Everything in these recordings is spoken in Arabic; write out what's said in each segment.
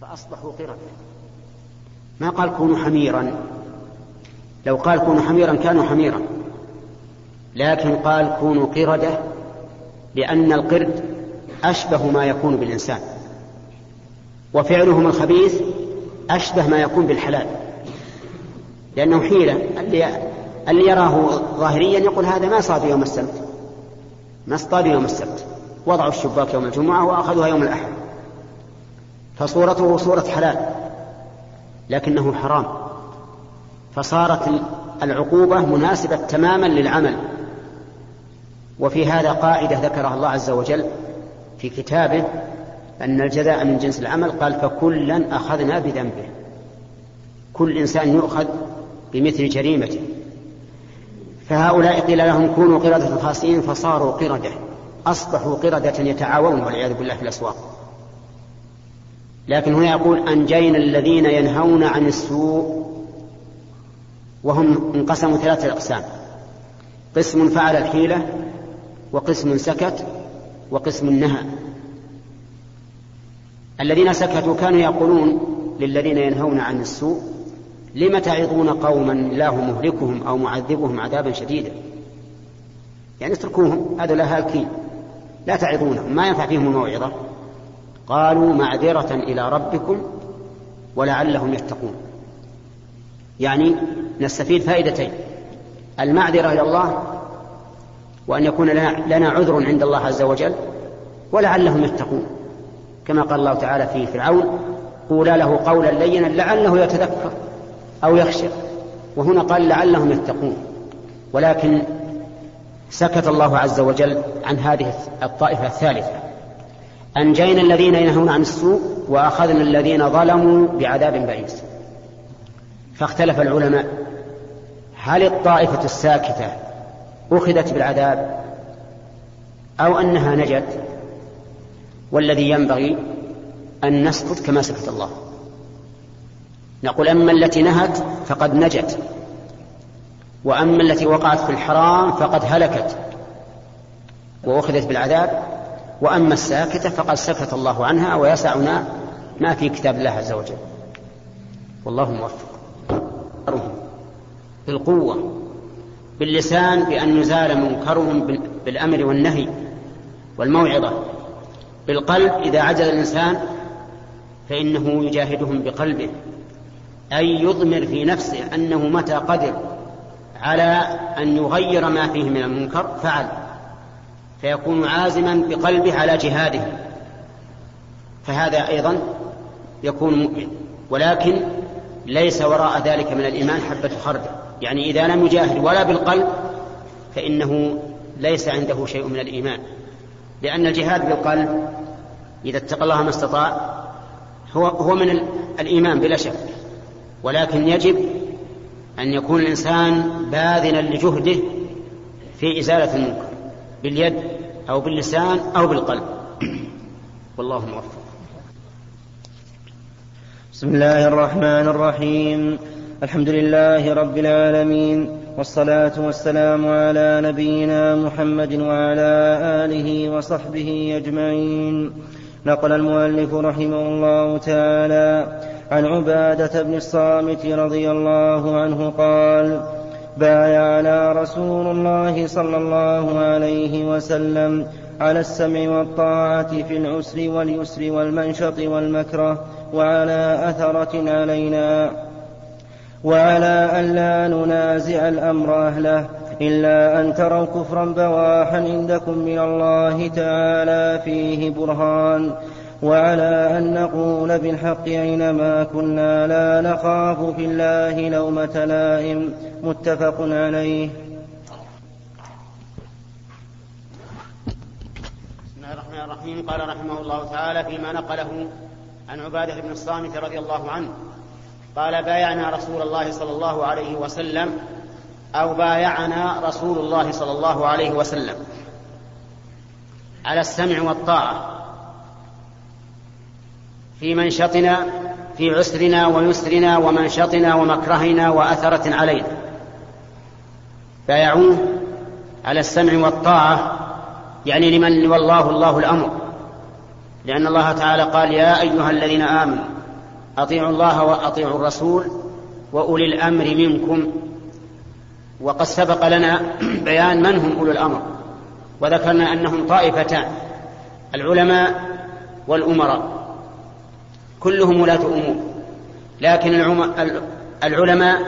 فأصبحوا قردة. ما قال كونوا حميرا، لو قال كونوا حميرا كانوا حميرا، لكن قال كونوا قردة لأن القرد أشبه ما يكون بالإنسان، وفعلهم الخبيث أشبه ما يكون بالحلال، لأنه حيلة. اللي يراه ظاهريا يقول هذا ما صاد يوم السبت، ما اصطاد يوم السبت، وضعوا الشباك يوم الجمعة وأخذوها يوم الأحد، فصورته صورة حلال لكنه حرام، فصارت العقوبة مناسبة تماما للعمل. وفي هذا قاعدة ذكرها الله عز وجل في كتابه أن الجزاء من جنس العمل، قال فكلا أخذنا بذنبه، كل إنسان يؤخذ بمثل جريمته. فهؤلاء قيل لهم كونوا قردة خاسئين فصاروا قردة، أصبحوا قردة يتعاونون والعياذ بالله في الأسواق. لكن هنا يقول أنجينا الذين ينهون عن السوء، وهم انقسموا ثلاثة أقسام، قسم فعل الحيلة، وقسم سكت، وقسم نهى. الذين سكتوا كانوا يقولون للذين ينهون عن السوء لم تعظون قوما الله مهلكهم أو معذبهم عذابا شديدا، يعني اتركوهم هذا لا هالكين، لا تعظونهم ما ينفع فيهم موعظة. قالوا معذرة إلى ربكم ولعلهم يتقون، يعني نستفيد فائدتين، المعذرة إلى الله وأن يكون لنا عذر عند الله عز وجل، ولعلهم يتقون كما قال الله تعالى في فرعون قولا له قولا لينا لعله يتذكر أو يخشى، وهنا قال لعلهم يتقون، ولكن سكت الله عز وجل عن هذه الطائفة الثالثة. أنجينا الذين ينهون عن السوء وأخذنا الذين ظلموا بعذاب بئيس. فاختلف العلماء هل الطائفة الساكتة أخذت بالعذاب أو أنها نجت، والذي ينبغي أن نسكت كما سكت الله، نقول أما التي نهت فقد نجت، وأما التي وقعت في الحرام فقد هلكت وأخذت بالعذاب، وأما الساكتة فقد سكت الله عنها ويسعنا ما في كتاب الله عز وجل. والله موفق. بالقوة باللسان بأن يزال منكرهم بالأمر والنهي والموعظة، بالقلب إذا عجز الإنسان فإنه يجاهدهم بقلبه، أي يضمر في نفسه أنه متى قدر على أن يغير ما فيه من المنكر فعل، فيكون عازما بقلبه على جهاده، فهذا أيضا يكون مؤمن، ولكن ليس وراء ذلك من الإيمان حبة خردل، يعني إذا لم يجاهد ولا بالقلب فإنه ليس عنده شيء من الإيمان، لأن الجهاد بالقلب إذا اتقى الله ما استطاع هو من الإيمان بلا شك، ولكن يجب أن يكون الإنسان باذلا لجهده في إزالة المنكر باليد أو باللسان أو بالقلب. والله موفق. بسم الله الرحمن الرحيم، الحمد لله رب العالمين، والصلاة والسلام على نبينا محمد وعلى آله وصحبه أجمعين. نقل المؤلف رحمه الله تعالى عن عبادة بن الصامت رضي الله عنه قال بايعنا رسول الله صلى الله عليه وسلم على السمع والطاعة في العسر واليسر والمنشط والمكره، وعلى أثرة علينا، وعلى أن لا ننازع الأمر أهله إلا أن تروا كفرا بواحا عندكم من الله تعالى فيه برهان، وعلى أن نقول بالحق أينما كنا لا نخاف في الله لومة لائم، متفق عليه. بسم الله الرحمن الرحيم. قال رحمه الله تعالى فيما نقله عن عبادة بن الصامت رضي الله عنه قال بايعنا رسول الله صلى الله عليه وسلم، أو بايعنا رسول الله صلى الله عليه وسلم على السمع والطاعة في منشطنا، في عسرنا ويسرنا ومنشطنا ومكرهنا وأثرة علينا، بايعوه على السمع والطاعة، يعني لمن والله الأمر، لأن الله تعالى قال يا أيها الذين آمنوا أطيعوا الله وأطيعوا الرسول وأولي الأمر منكم. وقد سبق لنا بيان من هم أولي الأمر، وذكرنا أنهم طائفتان: العلماء والأمراء، كلهم ولاة أمور، لكن العلماء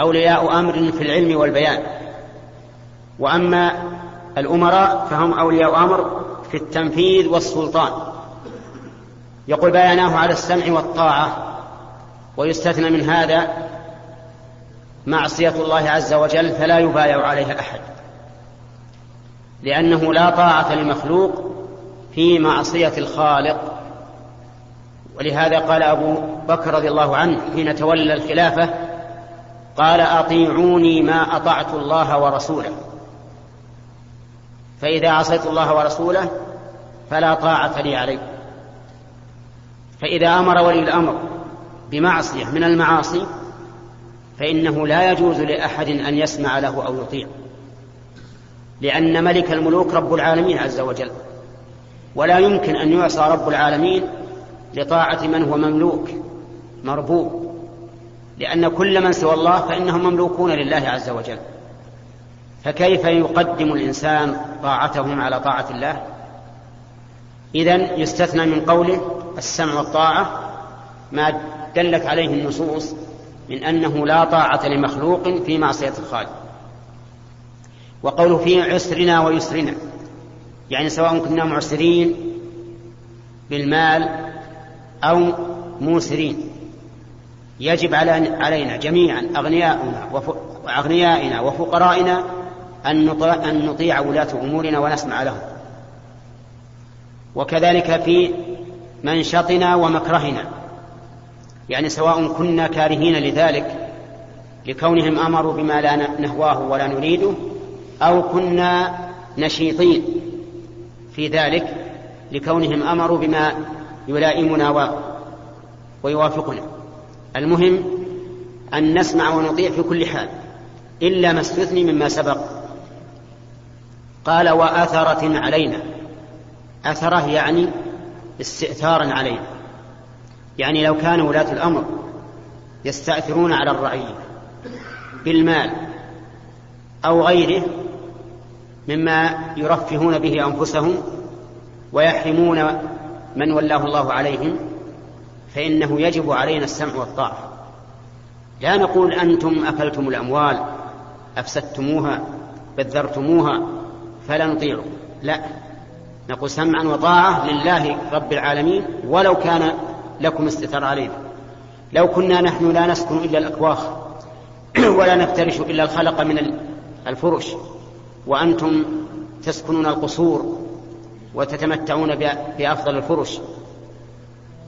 أولياء أمر في العلم والبيان، وأما الأمراء فهم أولياء أمر في التنفيذ والسلطان. يقول بياناه على السمع والطاعة، ويستثنى من هذا معصية الله عز وجل، فلا يبايع عليها أحد، لأنه لا طاعة للمخلوق في معصية الخالق. ولهذا قال أبو بكر رضي الله عنه حين تولى الخلافة، قال: أطيعوني ما أطعت الله ورسوله، فإذا عصيت الله ورسوله فلا طاعة لي عليه. فإذا أمر ولي الأمر بمعصية من المعاصي فإنه لا يجوز لأحد أن يسمع له أو يطيع، لأن ملك الملوك رب العالمين عز وجل، ولا يمكن أن يعصى رب العالمين لطاعة من هو مملوك مربوب، لأن كل من سوى الله فإنهم مملوكون لله عز وجل، فكيف يقدم الإنسان طاعتهم على طاعة الله؟ إذن يستثنى من قوله السمع والطاعة ما دلت عليه النصوص من أنه لا طاعة لمخلوق في معصية الخالق. وقوله في عسرنا ويسرنا، يعني سواء كنا معسرين بالمال أو موسرين، يجب علينا جميعا أغنيائنا وفقرائنا أن نطيع ولاة أمورنا ونسمع لهم. وكذلك في منشطنا ومكرهنا، يعني سواء كنا كارهين لذلك لكونهم أمروا بما لا نهواه ولا نريده، أو كنا نشيطين في ذلك لكونهم أمروا بما يلائمنا ويوافقنا. المهم أن نسمع ونطيع في كل حال، إلا ما استثني مما سبق. قال: وأثرة علينا، أثرة يعني استئثارا علينا، يعني لو كان ولاة الأمر يستأثرون على الرعية بالمال أو غيره مما يرفهون به أنفسهم ويحرمون من ولاه الله عليهم، فإنه يجب علينا السمع والطاعة. لا نقول أنتم أكلتم الأموال، أفسدتموها، بذرتموها، فلا نطيع. لا، نقول سمعا وطاعة لله رب العالمين، ولو كان لكم استثار علينا. لو كنا نحن لا نسكن إلا الأكواخ ولا نفترش إلا الخلق من الفرش، وأنتم تسكنون القصور وتتمتعون بأفضل الفرش،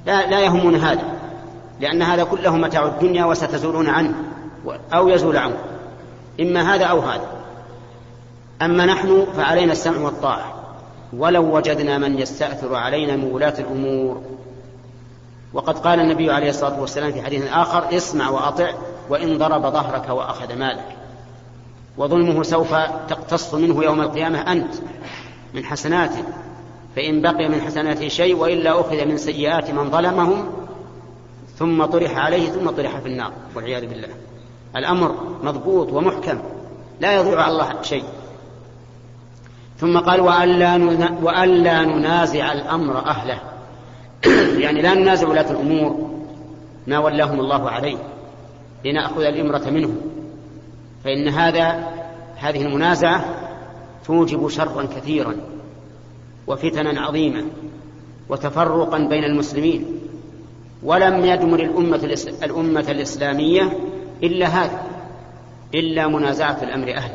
لا يهمون هذا، لأن هذا كله متاع الدنيا وستزولون عنه أو يزول عنه، إما هذا أو هذا. أما نحن فعلينا السمع والطاعة، ولو وجدنا من يستأثر علينا من ولاة الأمور. وقد قال النبي عليه الصلاة والسلام في حديث آخر: اسمع وأطع وإن ضرب ظهرك وأخذ مالك. وظلمه سوف تقتص منه يوم القيامة أنت من حسناته، فإن بقي من حسناته شيء، وإلا أخذ من سيئات من ظلمهم ثم طرح عليه ثم طرح في النار والعياذ بالله. الأمر مضبوط ومحكم، لا يضيع على الله شيء. ثم قال: وألا ننازع الأمر أهله، يعني لا ننازع ولاة الأمور ما ولاهم الله عليه لنأخذ الإمرة منه، فإن هذه المنازعة توجب شرا كثيرا وفتنا عظيمة وتفرقا بين المسلمين، ولم يدمر الأمة الإسلامية إلا هذا، إلا منازعة الأمر أهله،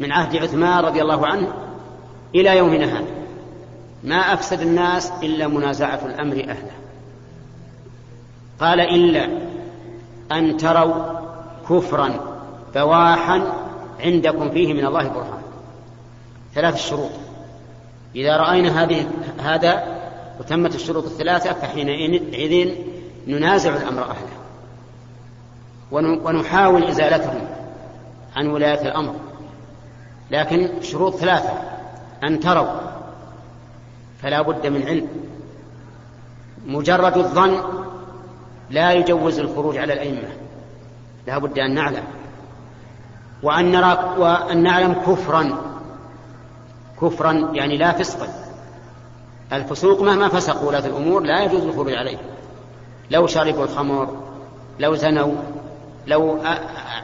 من عهد عثمان رضي الله عنه إلى يومنا هذا، ما أفسد الناس إلا منازعة الأمر أهله. قال: إلا أن تروا كفرا بواحا عندكم فيه من الله برهان. ثلاث شروط، إذا رأينا هذا وتمت الشروط الثلاثة فحينئذ ننازع الأمر أهله ونحاول إزالتهم عن ولاية الأمر، لكن شروط ثلاثة. أن تروا، فلا بد من علم، مجرد الظن لا يجوز الخروج على الأئمة، لا بد أن نعلم، وأن نرى وأن نعلم كفرا يعني لا فسقا. الفسوق مهما فسقوا ولاة الأمور لا يجوز الخروج عليهم، لو شربوا الخمر، لو زنوا، لو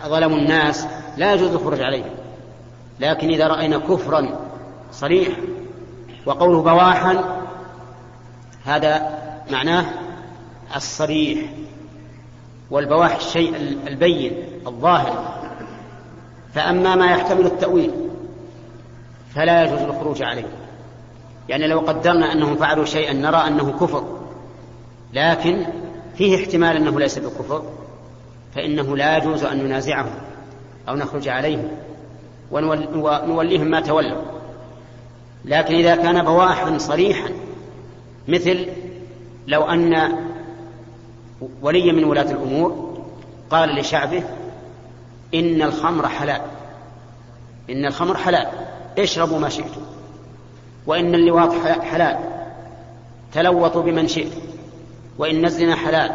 ظلموا الناس لا يجوز الخروج عليهم. لكن إذا رأينا كفرا صريح وقوله بواحا هذا معناه الصريح، والبواح الشيء البين الظاهر. فأما ما يحتمل التأويل فلا يجوز الخروج عليه، يعني لو قدرنا أنهم فعلوا شيئا نرى أنه كفر لكن فيه احتمال أنه ليس بكفر فإنه لا يجوز أن ننازعهم أو نخرج عليهم ونوليهم ما تولوا. لكن إذا كان بواحا صريحا، مثل لو أن ولي من ولاة الأمور قال لشعبه إن الخمر حلال، إن الخمر حلال اشربوا ما شئتم، وإن اللواط حلال تلوطوا بمن شئتم، وإن الزنا حلال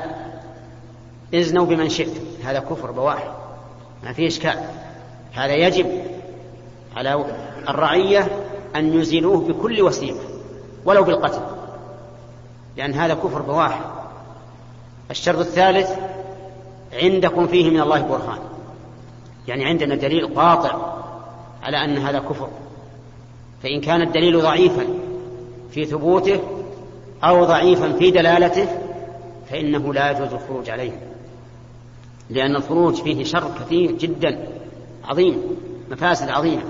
ازنوا بمن شئتم، هذا كفر بواح ما فيه إشكال. هذا يجب على الرعية أن يزيلوه بكل وسيلة ولو بالقتل، لأن هذا كفر بواح. الشرط الثالث عندكم فيه من الله برهان، يعني عندنا دليل قاطع على أن هذا كفر، فإن كان الدليل ضعيفا في ثبوته أو ضعيفا في دلالته فإنه لا يجوز الخروج عليه، لأن الخروج فيه شر كثير جدا عظيم، مفاسد عظيمة.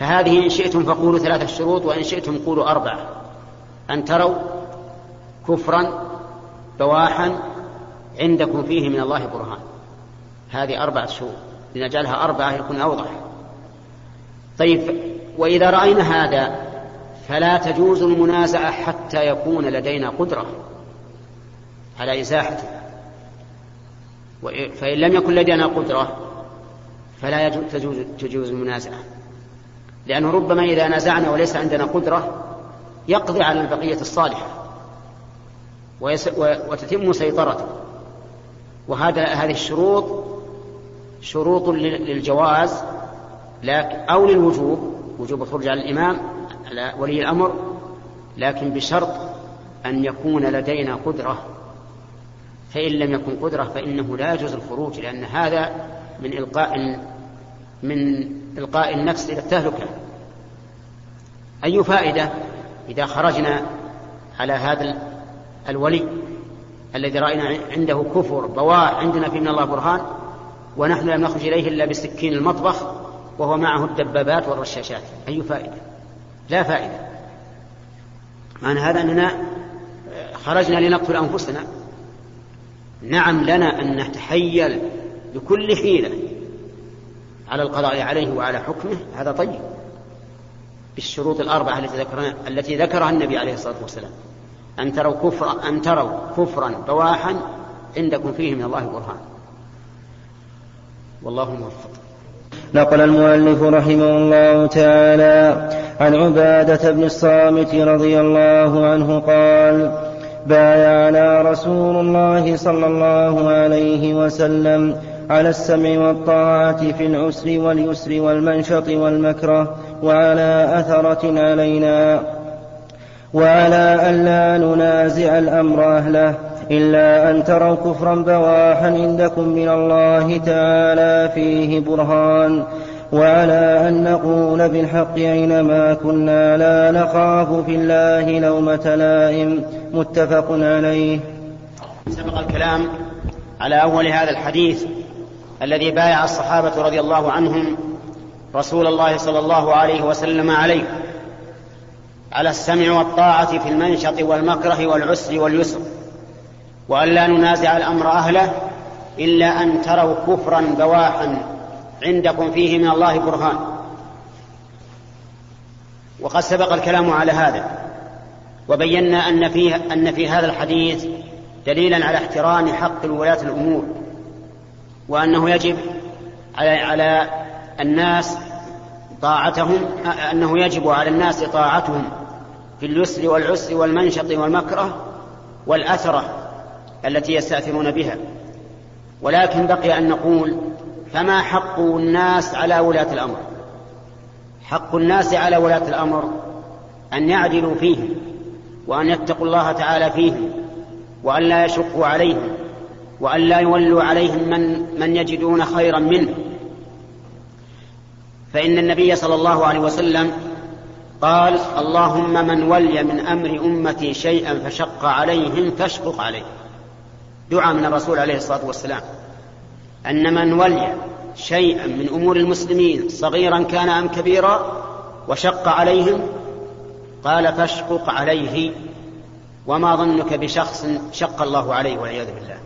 فهذه إن شئتم فقولوا 3 شروط وإن شئتم قولوا 4، أن تروا كفرا بواحا عندكم فيه من الله برهان، هذه 4 شروط، لنجعلها 4 يكون أوضح. طيب، وإذا رأينا هذا فلا تجوز المنازعة حتى يكون لدينا قدرة على إزاحته، فإن لم يكن لدينا قدرة فلا تجوز المنازعة، لأنه ربما إذا نازعنا وليس عندنا قدرة يقضي على البقية الصالحة وتتم سيطرته. وهذه الشروط شروط للجواز أو للوجوب، وجوب الخروج على الإمام على ولي الأمر، لكن بشرط أن يكون لدينا قدرة، فإن لم يكن قدرة فإنه لا يجوز الخروج، لأن هذا من إلقاء النفس إلى التهلكة. أي فائدة إذا خرجنا على هذا الولي الذي رأينا عنده كفر بواح عندنا في من الله برهان ونحن لم نخرج إليه إلا بسكين المطبخ وهو معه الدبابات والرشاشات؟ أي فائدة؟ لا فائدة. معنى هذا أننا خرجنا لنقتل أنفسنا. نعم، لنا أن نتحيل بكل حيلة على القضاء عليه وعلى حكمه، هذا طيب، بالشروط 4 التي ذكرها النبي عليه الصلاة والسلام، أن تروا كفرا بواحا عندكم فيه من الله برهان. والله موفق. نقل المؤلف رحمه الله تعالى عن عبادة بن الصامت رضي الله عنه قال: بايعنا رسول الله صلى الله عليه وسلم على السمع والطاعة في العسر واليسر والمنشط والمكره، وعلى أثرة علينا، وعلى ألا ننازع الأمر أهله إلا أن تروا كفرا بواحا عندكم من الله تعالى فيه برهان، وعلى أن نقول بالحق أينما كنا لا نخاف في الله لومة لائم. متفق عليه. سبق الكلام على أول هذا الحديث الذي بايع الصحابة رضي الله عنهم رسول الله صلى الله عليه وسلم عليه على السمع والطاعة في المنشط والمكره والعسر واليسر، وأن لا ننازع الأمر أهله إلا أن تروا كفرا بواحا عندكم فيه من الله برهان. وقد سبق الكلام على هذا، وبينا أن في هذا الحديث دليلا على احترام حق ولاة الأمور، وأنه يجب على الناس طاعتهم، أنه يجب على الناس طاعتهم في اليسر والعسر والمنشط والمكره والأثرة التي يستأثرون بها. ولكن بقي أن نقول فما حق الناس على ولاة الأمر؟ حق الناس على ولاة الأمر أن يعدلوا فيهم، وأن يتقوا الله تعالى فيهم، وأن لا يشقوا عليهم، وأن لا يولوا عليهم من يجدون خيرا منه. فإن النبي صلى الله عليه وسلم قال: اللهم من ولي من أمر أمتي شيئا فشق عليهم فاشقق عليه. دعاء من الرسول عليه الصلاة والسلام أن من ولي شيئا من أمور المسلمين صغيرا كان أم كبيرا وشق عليهم قال فاشقق عليه. وما ظنك بشخص شق الله عليه والعياذ بالله؟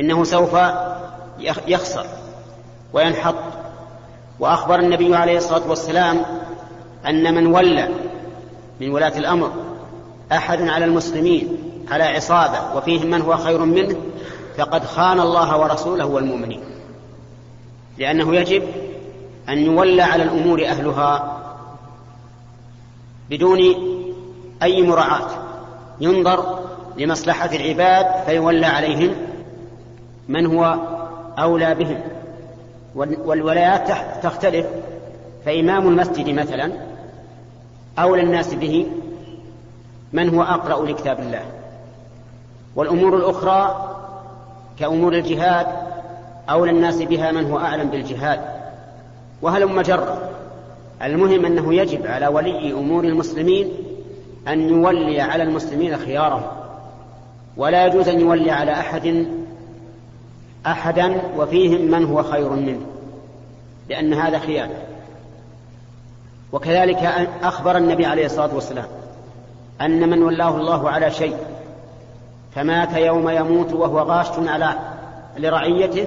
إنه سوف يخسر وينحط. وأخبر النبي عليه الصلاة والسلام أن من ولى من ولاة الأمر أحد على المسلمين على عصابة وفيهم من هو خير منه فقد خان الله ورسوله والمؤمنين، لأنه يجب أن يولى على الأمور أهلها بدون أي مراعاة، ينظر لمصلحة العباد فيولى عليهم من هو أولى بهم. والولايات تختلف، فإمام المسجد مثلا أولى الناس به من هو أقرأ لكتاب الله، والأمور الأخرى كأمور الجهاد أولى الناس بها من هو أعلم بالجهاد، وهلم جرا. المهم أنه يجب على ولي أمور المسلمين أن يولي على المسلمين خيارهم، ولا يجوز أن يولي على أحدا وفيهم من هو خير منه، لأن هذا خيانة. وكذلك أخبر النبي عليه الصلاة والسلام أن من ولاه الله على شيء فمات يوم يموت وهو غاش على لرعيته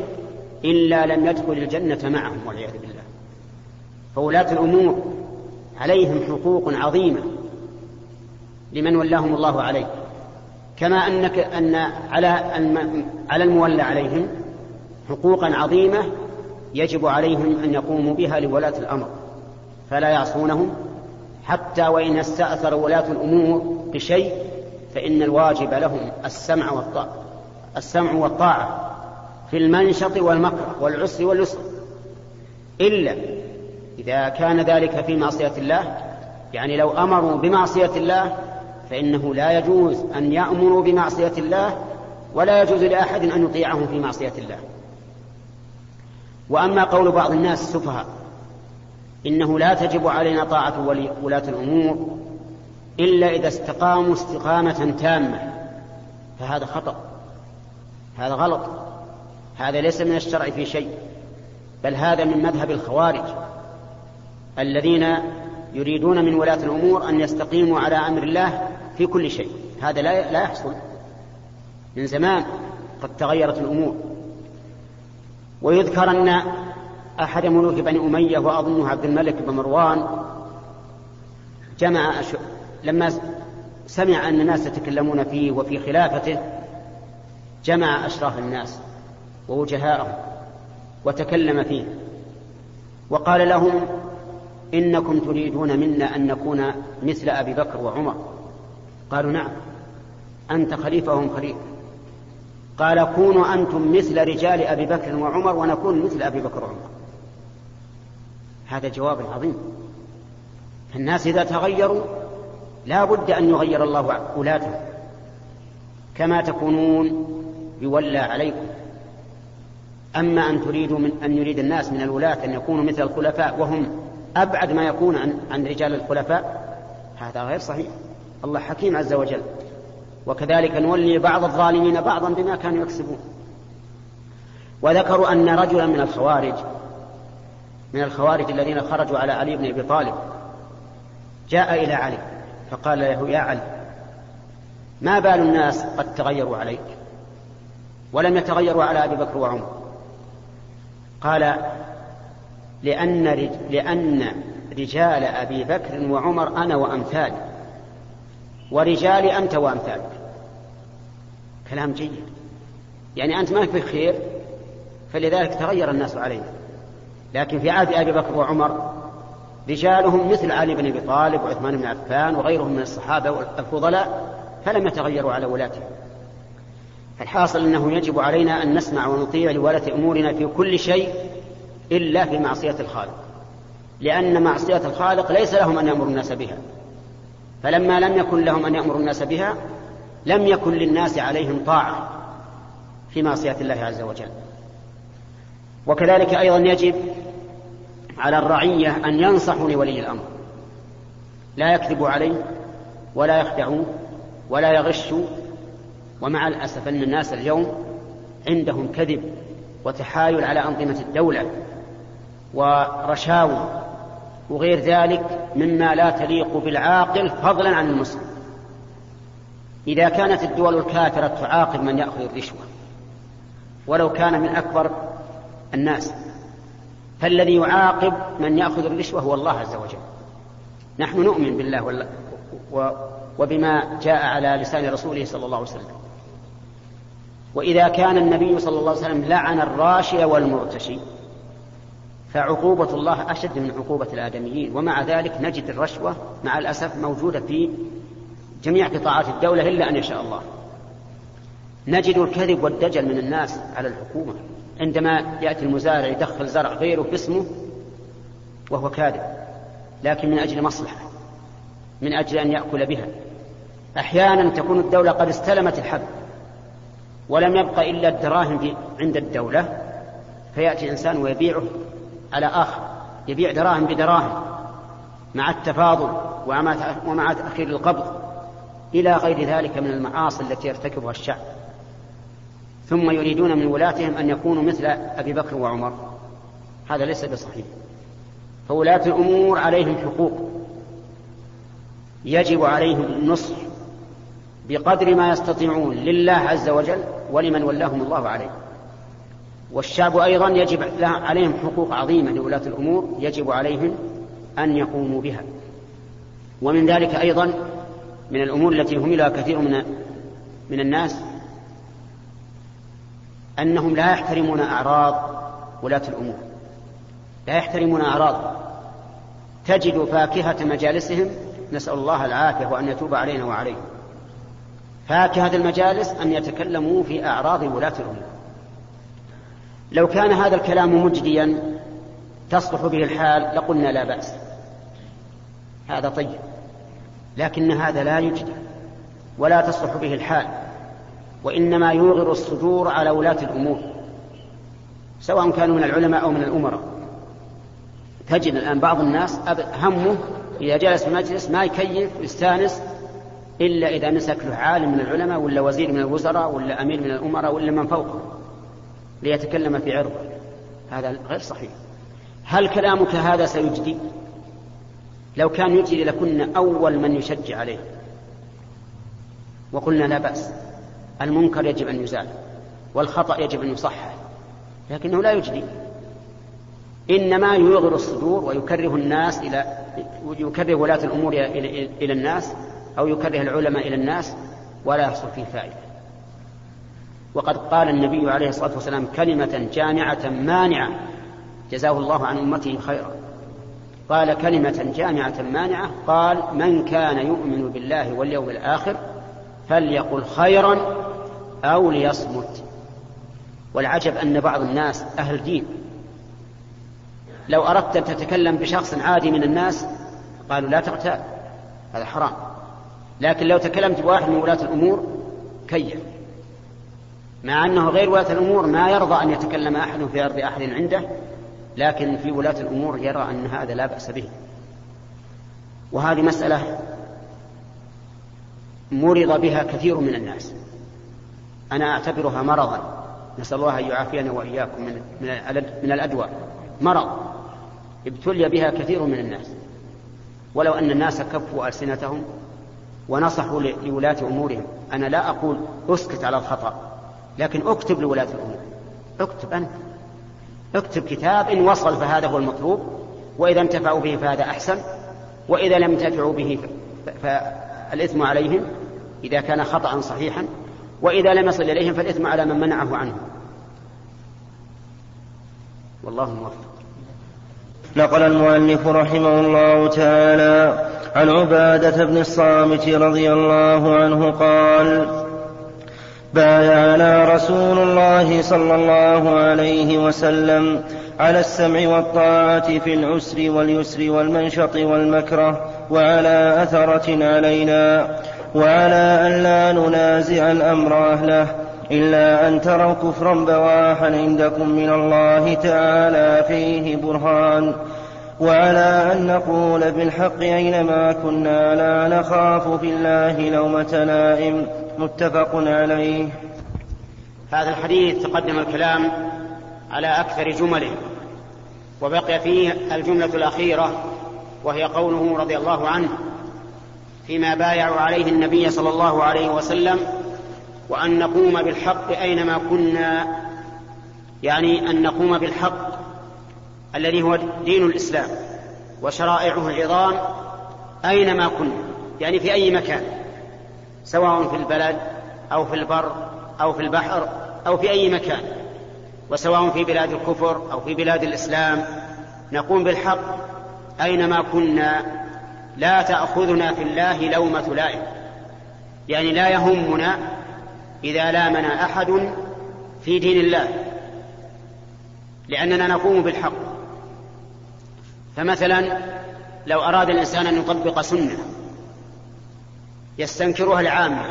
إلا لم يدخل الجنة معهم والعياذ بالله. فولاة الأمور عليهم حقوق عظيمة لمن ولاهم الله عليه، كما أن على المولى عليهم حقوقا عظيمة يجب عليهم أن يقوموا بها لولاة الأمر، فلا يعصونهم حتى وإن استأثر ولاة الأمور بشيء فإن الواجب لهم السمع والطاعة في المنشط والمكره والعسر واليسر، إلا إذا كان ذلك في معصية الله. يعني لو أمروا بمعصية الله فإنه لا يجوز أن يأمروا بمعصية الله، ولا يجوز لأحد أن يطيعهم في معصية الله. وأما قول بعض الناس السفهاء إنه لا تجب علينا طاعة ولاة الأمور إلا إذا استقاموا استقامة تامة، فهذا خطأ، هذا غلط، هذا ليس من الشرع في شيء، بل هذا من مذهب الخوارج الذين يريدون من ولاة الأمور أن يستقيموا على أمر الله في كل شيء. هذا لا يحصل، من زمان قد تغيرت الأمور. ويذكر أن أحد ملوك بني أمية وأظنه عبد الملك بن مروان جمع لما سمع أن الناس يتكلمون فيه وفي خلافته جمع أشراف الناس ووجهاءهم وتكلم فيه وقال لهم: إنكم تريدون منا أن نكون مثل أبي بكر وعمر. قالوا: نعم، أنت خليفة وهم خليفة. قال: كونوا أنتم مثل رجال أبي بكر وعمر ونكون مثل أبي بكر وعمر. هذا جواب عظيم. فالناس إذا تغيروا لا بد أن يغير الله ولاتهم. كما تكونون يولى عليكم. أما أن يريد الناس من الولاة أن يكونوا مثل الخلفاء وهم أبعد ما يكون عن رجال الخلفاء، هذا غير صحيح. الله حكيم عز وجل. وكذلك نولي بعض الظالمين بعضا بما كانوا يكسبون. وذكروا أن رجلا من الخوارج الذين خرجوا على علي بن أبي طالب جاء إلى علي فقال له: يا علي، ما بال الناس قد تغيروا عليك ولم يتغيروا على أبي بكر وعمر؟ قال: لأن رجال أبي بكر وعمر أنا وأمثالي، ورجالي أنت وأمثالك. كلام جيد، يعني أنت ماك في خير فلذلك تغير الناس عليك. لكن في عهد أبي بكر وعمر رجالهم مثل علي بن أبي طالب وعثمان بن عفان وغيرهم من الصحابة والفضلاء، فلم يتغيروا على ولاتهم. فالحاصل أنه يجب علينا أن نسمع ونطيع لولاة أمورنا في كل شيء إلا في معصية الخالق، لأن معصية الخالق ليس لهم أن يأمروا الناس بها، فلما لم يكن لهم أن يأمروا الناس بها لم يكن للناس عليهم طاعة في معصية الله عز وجل. وكذلك أيضا يجب على الرعية أن ينصحوا لولي الأمر، لا يكذبوا عليه ولا يخدعوه ولا يغشوا. ومع الأسف أن الناس اليوم عندهم كذب وتحايل على أنظمة الدولة ورشاوى وغير ذلك مما لا تليق بالعاقل، فضلا عن المسلم. إذا كانت الدول الكافرة تعاقب من يأخذ الرشوة ولو كان من أكبر الناس، فالذي يعاقب من يأخذ الرشوة هو الله عز وجل. نحن نؤمن بالله وبما جاء على لسان رسوله صلى الله عليه وسلم. وإذا كان النبي صلى الله عليه وسلم لعن الراشي والمرتشي، فعقوبة الله أشد من عقوبة الآدميين. ومع ذلك نجد الرشوة مع الأسف موجودة في جميع قطاعات الدولة إلا أن يشاء الله. نجد الكذب والدجل من الناس على الحكومة، عندما يأتي المزارع يدخل زرع غيره باسمه وهو كاذب، لكن من أجل مصلحة، من أجل أن يأكل بها. أحيانا تكون الدولة قد استلمت الحب ولم يبقى إلا الدراهم عند الدولة، فيأتي إنسان ويبيعه على آخر، يبيع دراهم بدراهم مع التفاضل ومع تأخير القبض إلى غير ذلك من المعاصي التي يرتكبها الشعب. ثم يريدون من ولاتهم أن يكونوا مثل أبي بكر وعمر، هذا ليس بصحيح. فولاة الأمور عليهم حقوق، يجب عليهم النصح بقدر ما يستطيعون لله عز وجل ولمن ولاهم الله عليه. والشعب أيضا يجب عليهم حقوق عظيمة لولاة الأمور، يجب عليهم أن يقوموا بها. ومن ذلك أيضا من الأمور التي يهملها كثير من الناس أنهم لا يحترمون أعراض ولاة الأمور، لا يحترمون أعراض. تجد فاكهة مجالسهم، نسأل الله العافية وأن يتوب علينا وعليهم، فاكهة المجالس أن يتكلموا في أعراض ولاة الأمور. لو كان هذا الكلام مجديا تصلح به الحال لقلنا لا بأس، هذا طيب، لكن هذا لا يجدي ولا تصلح به الحال، وإنما يوغر الصدور على ولاة الأمور سواء كانوا من العلماء أو من الأمراء. تجد الآن بعض الناس همه إذا جلس في المجلس ما يكيف ويستانس إلا إذا مسك له عالم من العلماء ولا وزير من الوزراء ولا أمير من الأمراء ولا من فوقه ليتكلم في عرضه، هذا غير صحيح. هل كلامك هذا سيجدي؟ لو كان يجدي لكنا أول من يشجع عليه وقلنا لا بأس، المنكر يجب أن يزال والخطأ يجب أن يصحح، لكنه لا يجدي، إنما يغر الصدور ويكره الناس يكره ولاة الأمور إلى الناس أو يكره العلماء إلى الناس، ولا يحصل فيه فائدة. وقد قال النبي عليه الصلاة والسلام كلمة جامعة مانعة جزاه الله عن أمته خيرا، قال كلمة جامعة مانعة، قال من كان يؤمن بالله واليوم الآخر فليقل خيرا أو ليصمت. والعجب أن بعض الناس أهل دين لو أردت أن تتكلم بشخص عادي من الناس قالوا لا تغتال هذا حرام، لكن لو تكلمت بواحد من ولاة الأمور كيف، مع أنه غير ولاة الأمور ما يرضى أن يتكلم أحد في أرض أحد عنده، لكن في ولاة الأمور يرى أن هذا لا بأس به. وهذه مسألة مرض بها كثير من الناس، أنا أعتبرها مرضا، نسأل الله أن يعافينا وإياكم من الأدواء، مرض ابتلي بها كثير من الناس. ولو أن الناس كفوا ألسنتهم ونصحوا لولاة أمورهم، أنا لا أقول أسكت على الخطأ، لكن اكتب لولاة الأمور، اكتب أنت، اكتب كتاب، إن وصل فهذا هو المطلوب، وإذا انتفعوا به فهذا أحسن، وإذا لم ينتفعوا به فالإثم عليهم إذا كان خطأ صحيحا، وإذا لم يصل إليهم فالإثم على من منعه عنه. والله موفق. نقل المؤلف رحمه الله تعالى عن عبادة بن الصامت رضي الله عنه قال: بايعنا رسول الله صلى الله عليه وسلم على السمع والطاعة في العسر واليسر والمنشط والمكره وعلى أثرة علينا، وعلى أن لا ننازع الأمر أهله إلا أن تروا كفرا بواحا عندكم من الله تعالى فيه برهان، وعلى أن نقول بالحق أينما كنا لا نخاف في الله لومة لائم، متفق عليه. هذا الحديث تقدم الكلام على أكثر جمله، وبقي فيه الجملة الأخيرة وهي قوله رضي الله عنه فيما بايعوا عليه النبي صلى الله عليه وسلم وأن نقوم بالحق أينما كنا، يعني أن نقوم بالحق الذي هو دين الإسلام وشرائعه العظام أينما كنا، يعني في أي مكان، سواء في البلد أو في البر أو في البحر أو في أي مكان، وسواء في بلاد الكفر أو في بلاد الإسلام، نقوم بالحق أينما كنا لا تأخذنا في الله لومة لائم، يعني لا يهمنا إذا لامنا أحد في دين الله لأننا نقوم بالحق. فمثلا لو أراد الإنسان أن يطبق سنة يستنكرها العامة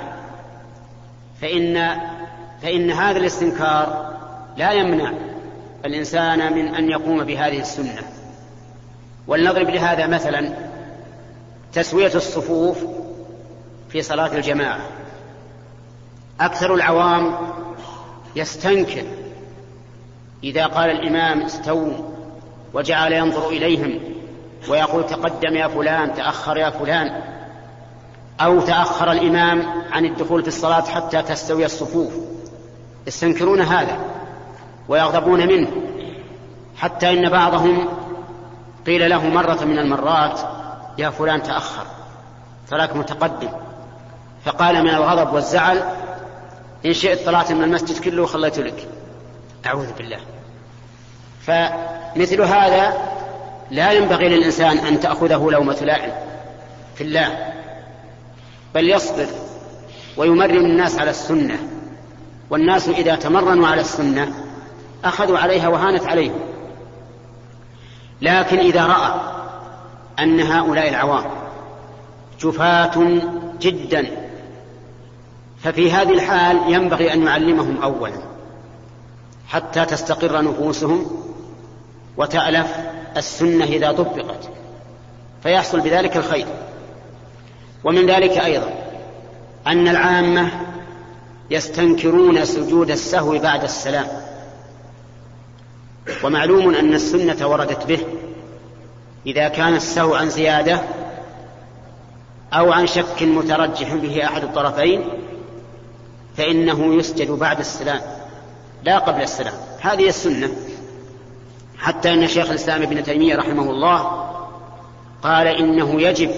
فإن هذا الاستنكار لا يمنع الإنسان من أن يقوم بهذه السنة. ولنضرب لهذا مثلا تسوية الصفوف في صلاة الجماعة، أكثر العوام يستنكر إذا قال الإمام استووا وجعل ينظر إليهم ويقول تقدم يا فلان تأخر يا فلان، أو تأخر الإمام عن الدخول في الصلاة حتى تستوي الصفوف، يستنكرون هذا ويغضبون منه، حتى إن بعضهم قيل له مرة من المرات يا فلان تأخر تراك متقدم، فقال من الغضب والزعل إن شئت طلعت من المسجد كله وخليته لك، أعوذ بالله. فمثل هذا لا ينبغي للإنسان أن تأخذه لومة لائم في الله، بل يصبر ويمرن الناس على السنة، والناس إذا تمرنوا على السنة أخذوا عليها وهانت عليهم. لكن إذا رأى أن هؤلاء العوام جفاة جدا ففي هذه الحال ينبغي أن نعلمهم أولا حتى تستقر نفوسهم وتألف السنة إذا طبقت، فيحصل بذلك الخير. ومن ذلك أيضا أن العامة يستنكرون سجود السهو بعد السلام، ومعلوم أن السنة وردت به إذا كان السهو عن زيادة أو عن شك مترجح به أحد الطرفين فإنه يسجد بعد السلام لا قبل السلام، هذه السنة. حتى أن شيخ الإسلام ابن تيمية رحمه الله قال إنه يجب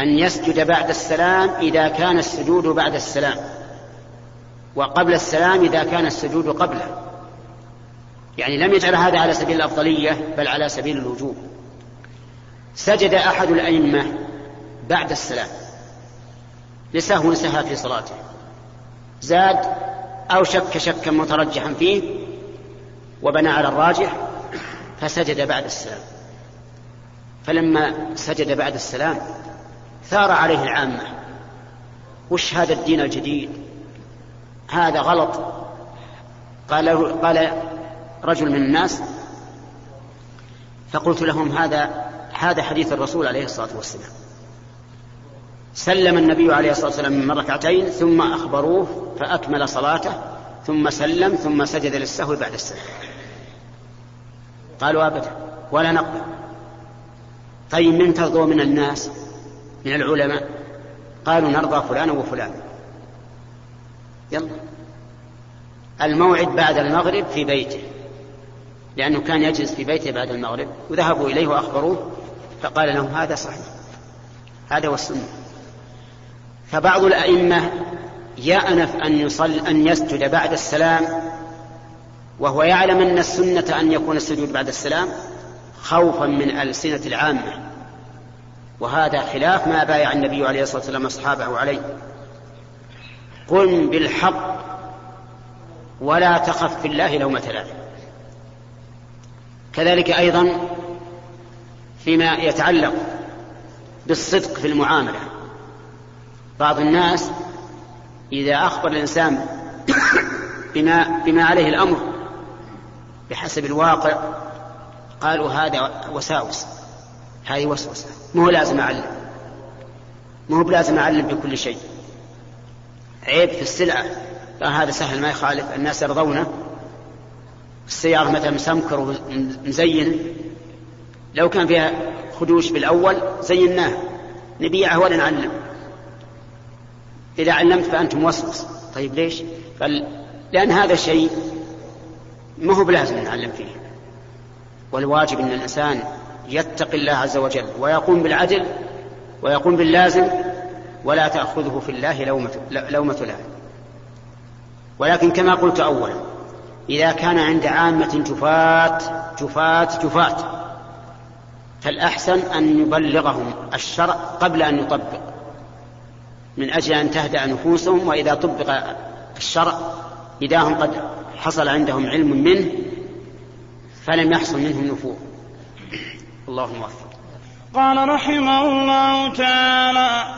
أن يسجد بعد السلام إذا كان السجود بعد السلام، وقبل السلام إذا كان السجود قبله، يعني لم يجعل هذا على سبيل الأفضلية بل على سبيل الوجوب. سجد أحد الأئمة بعد السلام لسهو سهى في صلاته، زاد أو شك شكا مترجحا فيه وبنى على الراجح فسجد بعد السلام، فلما سجد بعد السلام ثار عليه العامة وش هذا الدين الجديد هذا غلط. قال رجل من الناس فقلت لهم هذا حديث الرسول عليه الصلاة والسلام، سلم النبي عليه الصلاة والسلام من ركعتين ثم أخبروه فأكمل صلاته ثم سلم ثم سجد للسهو بعد السلام. قالوا أبدا ولا نقبل. طيب من ترضوا من الناس من العلماء؟ قالوا نرضى فلانا وفلانا. يلا الموعد بعد المغرب في بيته، لأنه كان يجلس في بيته بعد المغرب، وذهبوا إليه وأخبروه فقال لهم هذا صحيح، هذا هو السنة. فبعض الأئمة يأنف أن يسجد بعد السلام وهو يعلم أن السنة أن يكون السجود بعد السلام خوفا من ألسنة العامة، وهذا خلاف ما بايع النبي عليه الصلاة والسلام أصحابه عليه. قم بالحق ولا تخف في الله لومة لائم. كذلك أيضا فيما يتعلق بالصدق في المعاملة، بعض الناس إذا أخبر الإنسان بما عليه الأمر بحسب الواقع قالوا هذا وساوس، هذه وسوسة، مو لازم أعلم بكل شيء، عيب في السلعة، هذا سهل ما يخالف، الناس يرضونه. السيارة مثلا مسمكر ومزين، لو كان فيها خدوش بالأول زيناها نبيعها ولا نعلم، إذا علمت فأنت موسوس. طيب ليش؟ لأن هذا الشيء ما هو بلازم نعلم فيه، والواجب أن الإنسان يتقي الله عز وجل ويقوم بالعدل ويقوم باللازم ولا تأخذه في الله لومة لائم. ولكن كما قلت أولا، إذا كان عند عامة جفات فالأحسن أن يبلغهم الشرع قبل أن يطبق، من أجل أن تهدأ نفوسهم، وإذا طبق الشرع إذا هم قد حصل عندهم علم منه فلم يحصل منهم نفور. اللهم وفق. قال رحمه الله تعالى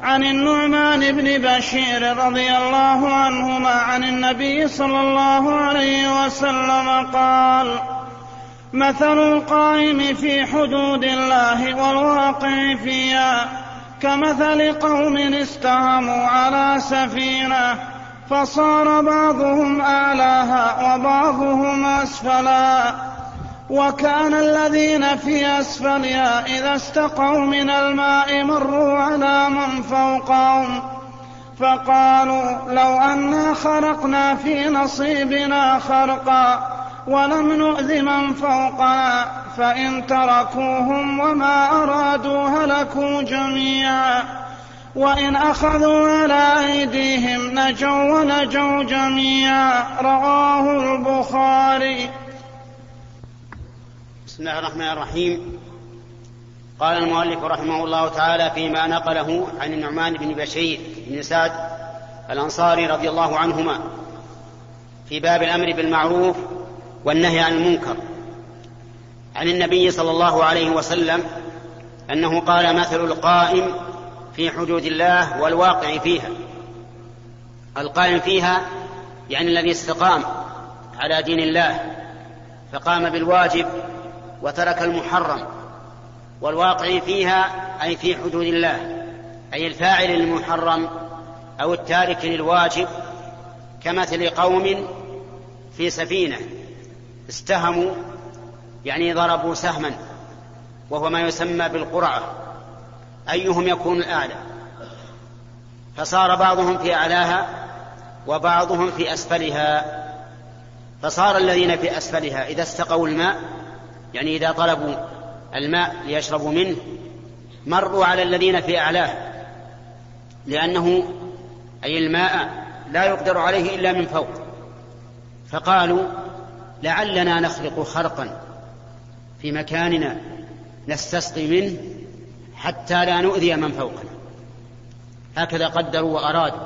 عن النعمان بن بشير رضي الله عنهما عن النبي صلى الله عليه وسلم قال: مثل القائم في حدود الله والواقع فيها كمثل قوم استهموا على سفينة فصار بعضهم أعلاها وبعضهم أسفلا، وكان الذين في أسفلها إذا استقوا من الماء مروا على من فوقهم فقالوا: لو أنا خرقنا في نصيبنا خرقا ولم نؤذ من فوقنا، فإن تركوهم وما أرادوا هلكوا جميعا، وإن أخذوا على أيديهم نجوا جميعا. رواه البخاري. بسم الله الرحمن الرحيم. قال المؤلف رحمه الله تعالى فيما نقله عن النعمان بن بشير بن سعد الأنصاري رضي الله عنهما في باب الأمر بالمعروف والنهي عن المنكر عن النبي صلى الله عليه وسلم أنه قال: مثل القائم في حدود الله والواقع فيها. القائم فيها يعني الذي استقام على دين الله فقام بالواجب وترك المحرم، والواقع فيها أي في حدود الله، أي الفاعل المحرم أو التارك للواجب، كمثل قوم في سفينة استهموا يعني ضربوا سهما، وهو ما يسمى بالقرعة، أيهم يكون الأعلى، فصار بعضهم في أعلاها وبعضهم في أسفلها، فصار الذين في أسفلها إذا استقوا الماء يعني إذا طلبوا الماء ليشربوا منه مروا على الذين في أعلاه، لأنه أي الماء لا يقدر عليه إلا من فوق، فقالوا: لعلنا نخلق خرقا في مكاننا نستسقي منه حتى لا نؤذي من فوقنا. هكذا قدروا وأرادوا.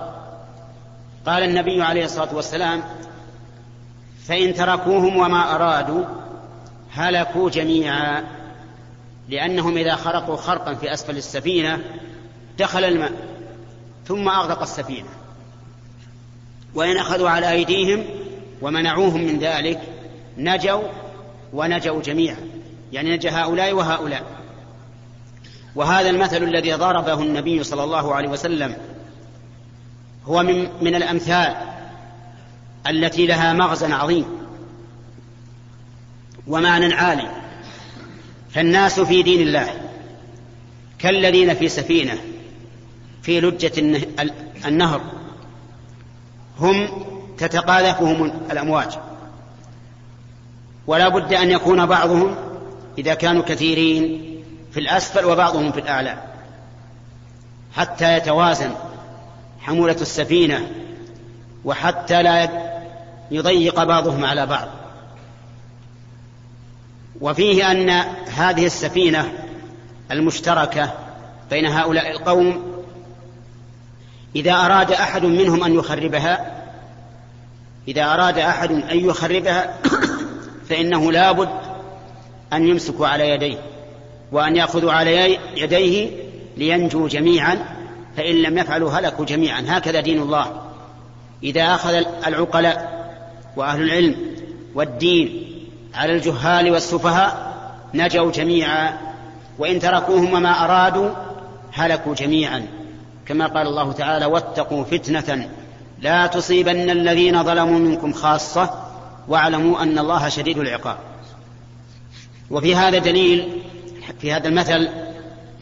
قال النبي عليه الصلاة والسلام: فإن تركوهم وما أرادوا هلكوا جميعا، لأنهم إذا خرقوا خرقا في أسفل السفينة دخل الماء ثم أغرق السفينة، وإن أخذوا على أيديهم ومنعوهم من ذلك نجوا جميعا، يعني نجا هؤلاء وهؤلاء. وهذا المثل الذي ضربه النبي صلى الله عليه وسلم هو من الأمثال التي لها مغزى عظيم ومعنى عالي. فالناس في دين الله كالذين في سفينة في لجة النهر، هم تتقاذفهم الأمواج، ولا بد أن يكون بعضهم إذا كانوا كثيرين في الأسفل وبعضهم في الأعلى، حتى يتوازن حمولة السفينة وحتى لا يضيق بعضهم على بعض. وفيه أن هذه السفينة المشتركة بين هؤلاء القوم إذا أراد أحد أن يخربها فإنه لابد أن يمسكوا على يديه وأن يأخذوا على يديه لينجوا جميعا، فإن لم يفعلوا هلكوا جميعا. هكذا دين الله، إذا أخذ العقلاء وأهل العلم والدين على الجهال والسفهاء نجوا جميعا، وإن تركوهم وما أرادوا هلكوا جميعا، كما قال الله تعالى: واتقوا فتنة لا تصيبن الذين ظلموا منكم خاصة واعلموا أن الله شديد العقاب. وفي هذا دليل، في هذا المثل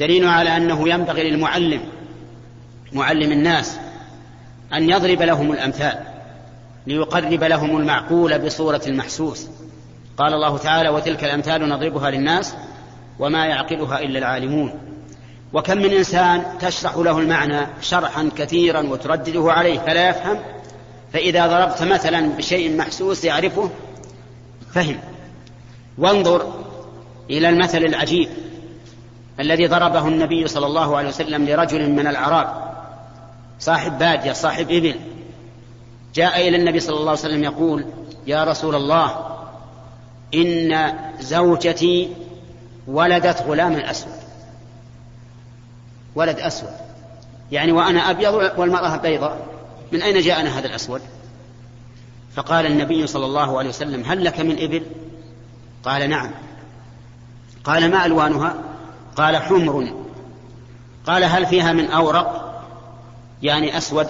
دليل على أنه ينبغي للمعلم، معلم الناس، أن يضرب لهم الأمثال ليقرب لهم المعقول بصورة المحسوس. قال الله تعالى: وتلك الأمثال نضربها للناس وما يعقلها إلا العالمون. وكم من إنسان تشرح له المعنى شرحا كثيرا وتردده عليه فلا يفهم، فإذا ضربت مثلا بشيء محسوس يعرفه فهم. وانظر إلى المثل العجيب الذي ضربه النبي صلى الله عليه وسلم لرجل من الأعراب صاحب بادية صاحب إبل، جاء إلى النبي صلى الله عليه وسلم يقول: يا رسول الله، إن زوجتي ولدت غلاما أسود، ولد أسود يعني وأنا أبيض والمرأة بيضاء، من أين جاءنا هذا الأسود؟ فقال النبي صلى الله عليه وسلم: هل لك من إبل؟ قال: نعم. قال: ما ألوانها؟ قال: حمر. قال: هل فيها من أورق يعني أسود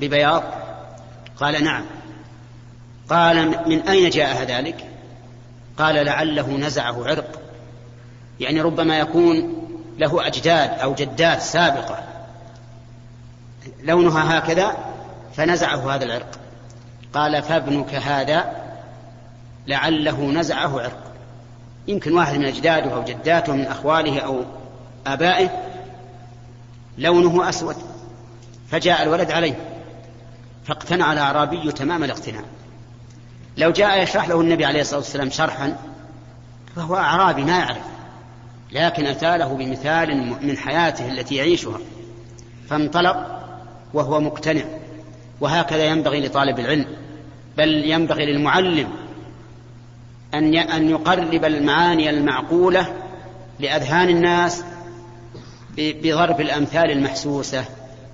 ببياض؟ قال: نعم. قال: من أين جاء ذلك؟ قال: لعله نزعه عرق، يعني ربما يكون له أجداد أو جدات سابقة لونها هكذا فنزعه هذا العرق. قال: فابنك هذا لعله نزعه عرق، يمكن واحد من أجداده أو جداته من أخواله أو آبائه لونه أسود. فجاء الولد عليه، فاقتنع الأعرابي تمام الاقتناع. لو جاء يشرح له النبي عليه الصلاة والسلام شرحا فهو أعرابي ما يعرف، لكن أتاله بمثال من حياته التي يعيشها فانطلق وهو مقتنع. وهكذا ينبغي لطالب العلم، بل ينبغي للمعلم أن يقرب المعاني المعقولة لأذهان الناس بضرب الأمثال المحسوسة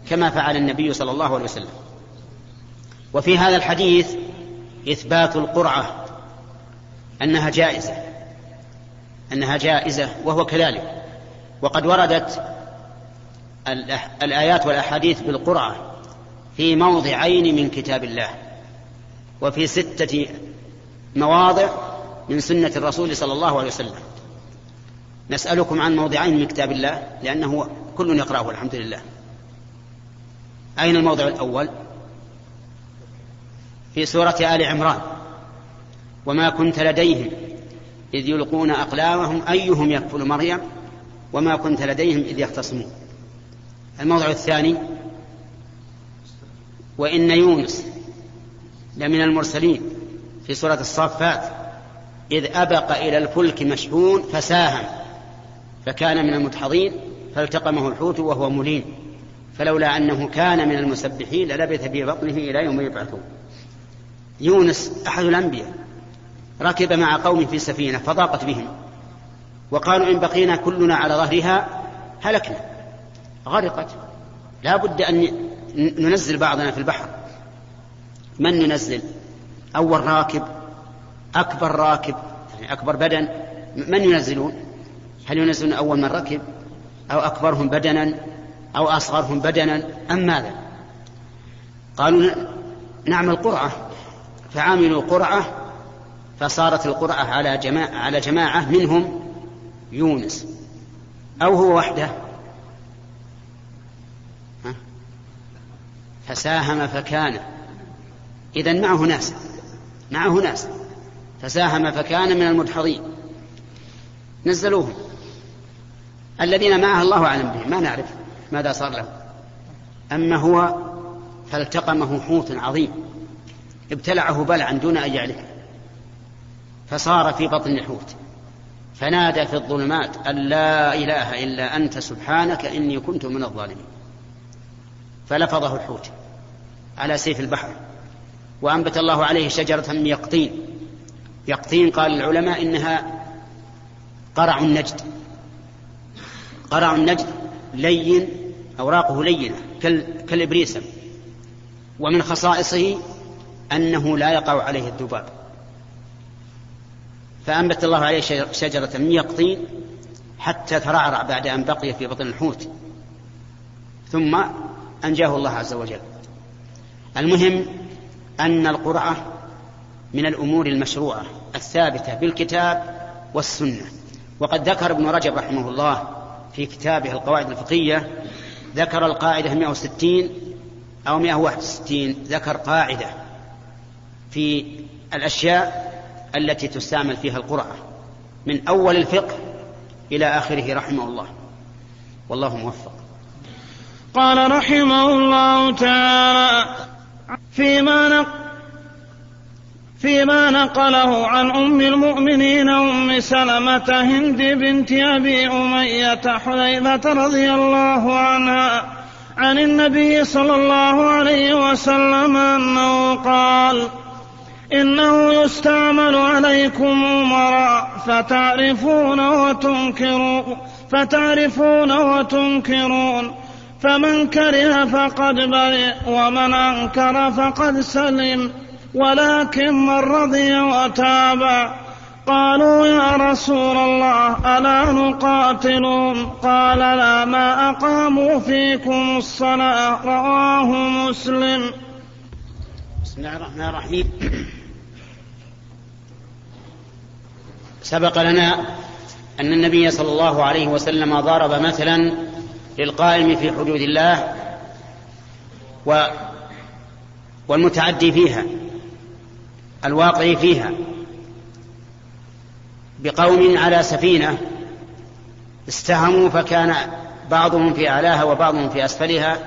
كما فعل النبي صلى الله عليه وسلم. وفي هذا الحديث إثبات القرعة، أنها جائزة وهو كذلك. وقد وردت الآيات والأحاديث بالقرعة في موضعين من كتاب الله، وفي 6 مواضع من سنة الرسول صلى الله عليه وسلم. نسألكم عن موضعين من كتاب الله لأنه كل يقرأه الحمد لله. أين الموضع الأول؟ في سورة آل عمران: وما كنت لديهم إذ يلقون أقلامهم أيهم يكفل مريم وما كنت لديهم إذ يختصمون. الموضع الثاني: وإن يونس لمن المرسلين، في سورة الصافات: إذ أبق إلى الفلك مشحون فساهم فكان من المدحضين فالتقمه الحوت وهو ملين فلولا أنه كان من المسبحين للبث في بطنه إلى يوم يبعثون. يونس أحد الأنبياء ركب مع قوم في سفينة فضاقت بهم، وقالوا: إن بقينا كلنا على ظهرها هلكنا، غرقت، لا بد أن ننزل بعضنا في البحر. من ننزل؟ أول راكب، أكبر راكب يعني أكبر بدن، من ينزلون؟ هل ينزلون أول من ركب أو أكبرهم بدنا أو أصغرهم بدنا أم ماذا؟ قالوا: نعمل قرعة. فعملوا قرعة، فصارت القرعة على جماعة منهم يونس، أو هو وحده فساهم فكان، إذن معه ناس فساهم فكان من المدحضين، نزلوهم. الذين معه الله أعلم بهم، ما نعرف ماذا صار لهم. أما هو فالتقمه حوت عظيم ابتلعه بلعا دون أن يعلمه فصار في بطن الحوت، فنادى في الظلمات أن لا إله إلا أنت سبحانك إني كنت من الظالمين. فلفظه الحوت على سيف البحر، وأنبت الله عليه شجرة من يقطين. يقطين قال العلماء إنها قرع النجد، قرع النجد لين، أوراقه لينة كالإبريسم، ومن خصائصه أنه لا يقع عليه الذباب. فأنبت الله عليه شجرة من يقطين حتى ترعرع بعد أن بقي في بطن الحوت، ثم أنجاه الله عز وجل. المهم أن القرعة من الأمور المشروعة الثابتة بالكتاب والسنة. وقد ذكر ابن رجب رحمه الله في كتابه القواعد الفقهية، ذكر القاعدة 160 أو 161، ذكر قاعدة في الأشياء التي تستعمل فيها القرعة من أول الفقه إلى آخره رحمه الله، والله موفق. قال رحمه الله تعالى فيما نقله عن أم المؤمنين أم سلمة هند بنت أبي أمية حليلة رضي الله عنها عن النبي صلى الله عليه وسلم أنه قال: إنه يستعمل عليكم أمراء فتعرفون وتنكرون فمن كره فقد برئ ومن أنكر فقد سلم، ولكن من رضي وتابع. قالوا يا رسول الله ألا نقاتلهم؟ قال لا، ما أقاموا فيكم الصلاة. رواه مسلم. بسم الله الرحمن الرحيم. سبق لنا أن النبي صلى الله عليه وسلم ضرب مثلا للقائم في حدود الله والمتعدي فيها، الواقع فيها، بقوم على سفينة استهموا فكان بعضهم في أعلاها وبعضهم في أسفلها،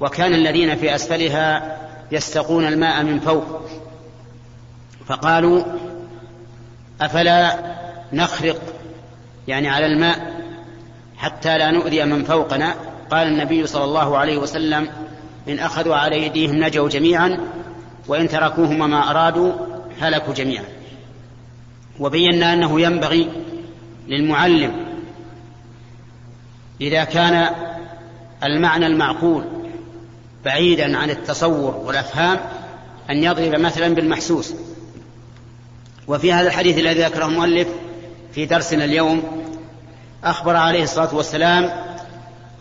وكان الذين في أسفلها يستقون الماء من فوق، فقالوا أفلا نخرق يعني على الماء حتى لا نؤذي من فوقنا؟ قال النبي صلى الله عليه وسلم: إن أخذوا على أيديهم نجوا جميعا، وإن تركوهما ما أرادوا هلكوا جميعا. وبينا أنه ينبغي للمعلم إذا كان المعنى المعقول بعيدا عن التصور والأفهام أن يضرب مثلا بالمحسوس. وفي هذا الحديث الذي ذكره المؤلف في درسنا اليوم، أخبر عليه الصلاة والسلام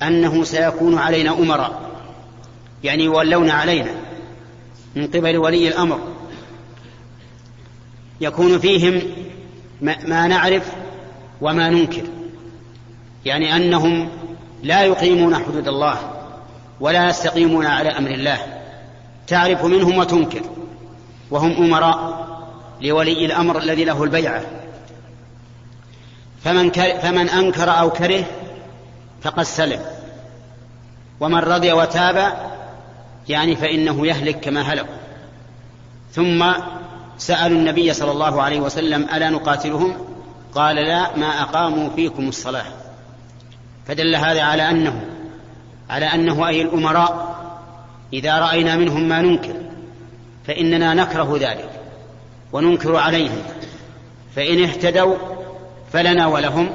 أنه سيكون علينا أمراء، يعني يولون علينا من قبل ولي الأمر، يكون فيهم ما نعرف وما ننكر، يعني أنهم لا يقيمون حدود الله ولا يستقيمون على أمر الله، تعرف منهم وتنكر، وهم أمراء لولي الأمر الذي له البيعة. فمن أنكر أو كره فقد سلم، ومن رضي وتابع يعني فإنه يهلك كما هلك. ثم سألوا النبي صلى الله عليه وسلم ألا نقاتلهم؟ قال لا، ما أقاموا فيكم الصلاة. فدل هذا على أنه أي الأمراء إذا رأينا منهم ما ننكر فإننا نكره ذلك وننكر عليهم، فإن اهتدوا فلنا ولهم،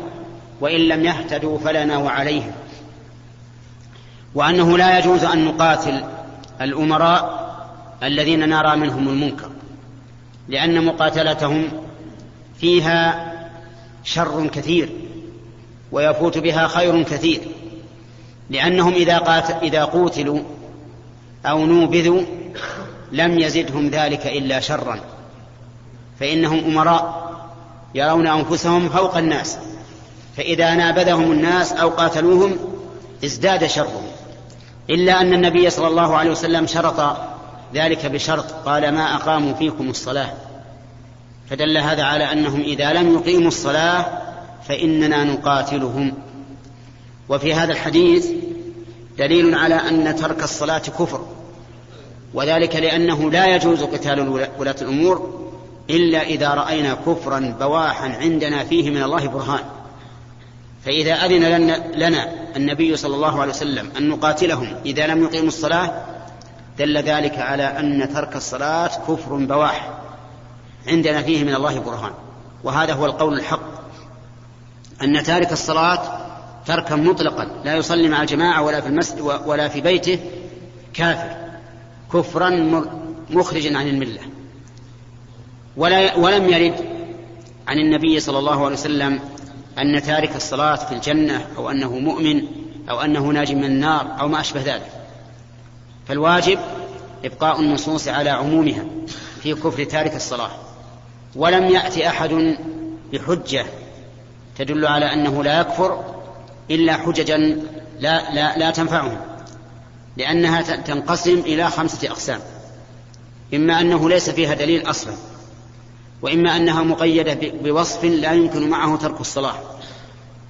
وإن لم يهتدوا فلنا وعليهم. وأنه لا يجوز أن نقاتل الأمراء الذين نرى منهم المنكر، لأن مقاتلتهم فيها شر كثير ويفوت بها خير كثير، لأنهم إذا قوتلوا أو نوبذوا لم يزدهم ذلك إلا شرا، فإنهم أمراء يرون أنفسهم فوق الناس، فإذا نابذهم الناس أو قاتلوهم ازداد شرهم. إلا أن النبي صلى الله عليه وسلم شرط ذلك بشرط، قال ما أقاموا فيكم الصلاة، فدل هذا على أنهم إذا لم يقيموا الصلاة فإننا نقاتلهم. وفي هذا الحديث دليل على أن ترك الصلاة كفر، وذلك لأنه لا يجوز قتال ولاة الأمور إلا إذا رأينا كفرا بواحا عندنا فيه من الله برهان، فإذا أذن لنا النبي صلى الله عليه وسلم أن نقاتلهم إذا لم يقيموا الصلاة دل ذلك على أن ترك الصلاة كفر بواح عندنا فيه من الله برهان. وهذا هو القول الحق، أن تارك الصلاة تركا مطلقا لا يصلي مع الجماعة ولا في المسجد ولا في بيته كافر كفرا مخرجا عن الملة. ولم يرد عن النبي صلى الله عليه وسلم أن تارك الصلاة في الجنة أو أنه مؤمن أو أنه ناج من النار أو ما أشبه ذلك. فالواجب إبقاء النصوص على عمومها في كفر تارك الصلاة. ولم يأتي أحد بحجة تدل على أنه لا يكفر إلا حججا لا تنفعهم، لأنها تنقسم إلى 5 أقسام: إما أنه ليس فيها دليل أصلا، وإما أنها مقيدة بوصف لا يمكن معه ترك الصلاة،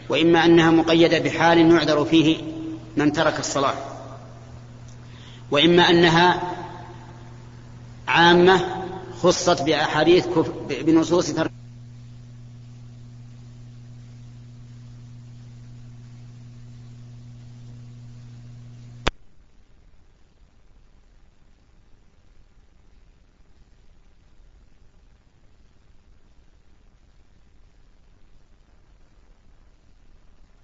وإما أنها مقيدة بحال يعذر فيه من ترك الصلاة، وإما أنها عامة خصت بأحاديث بنصوص ترك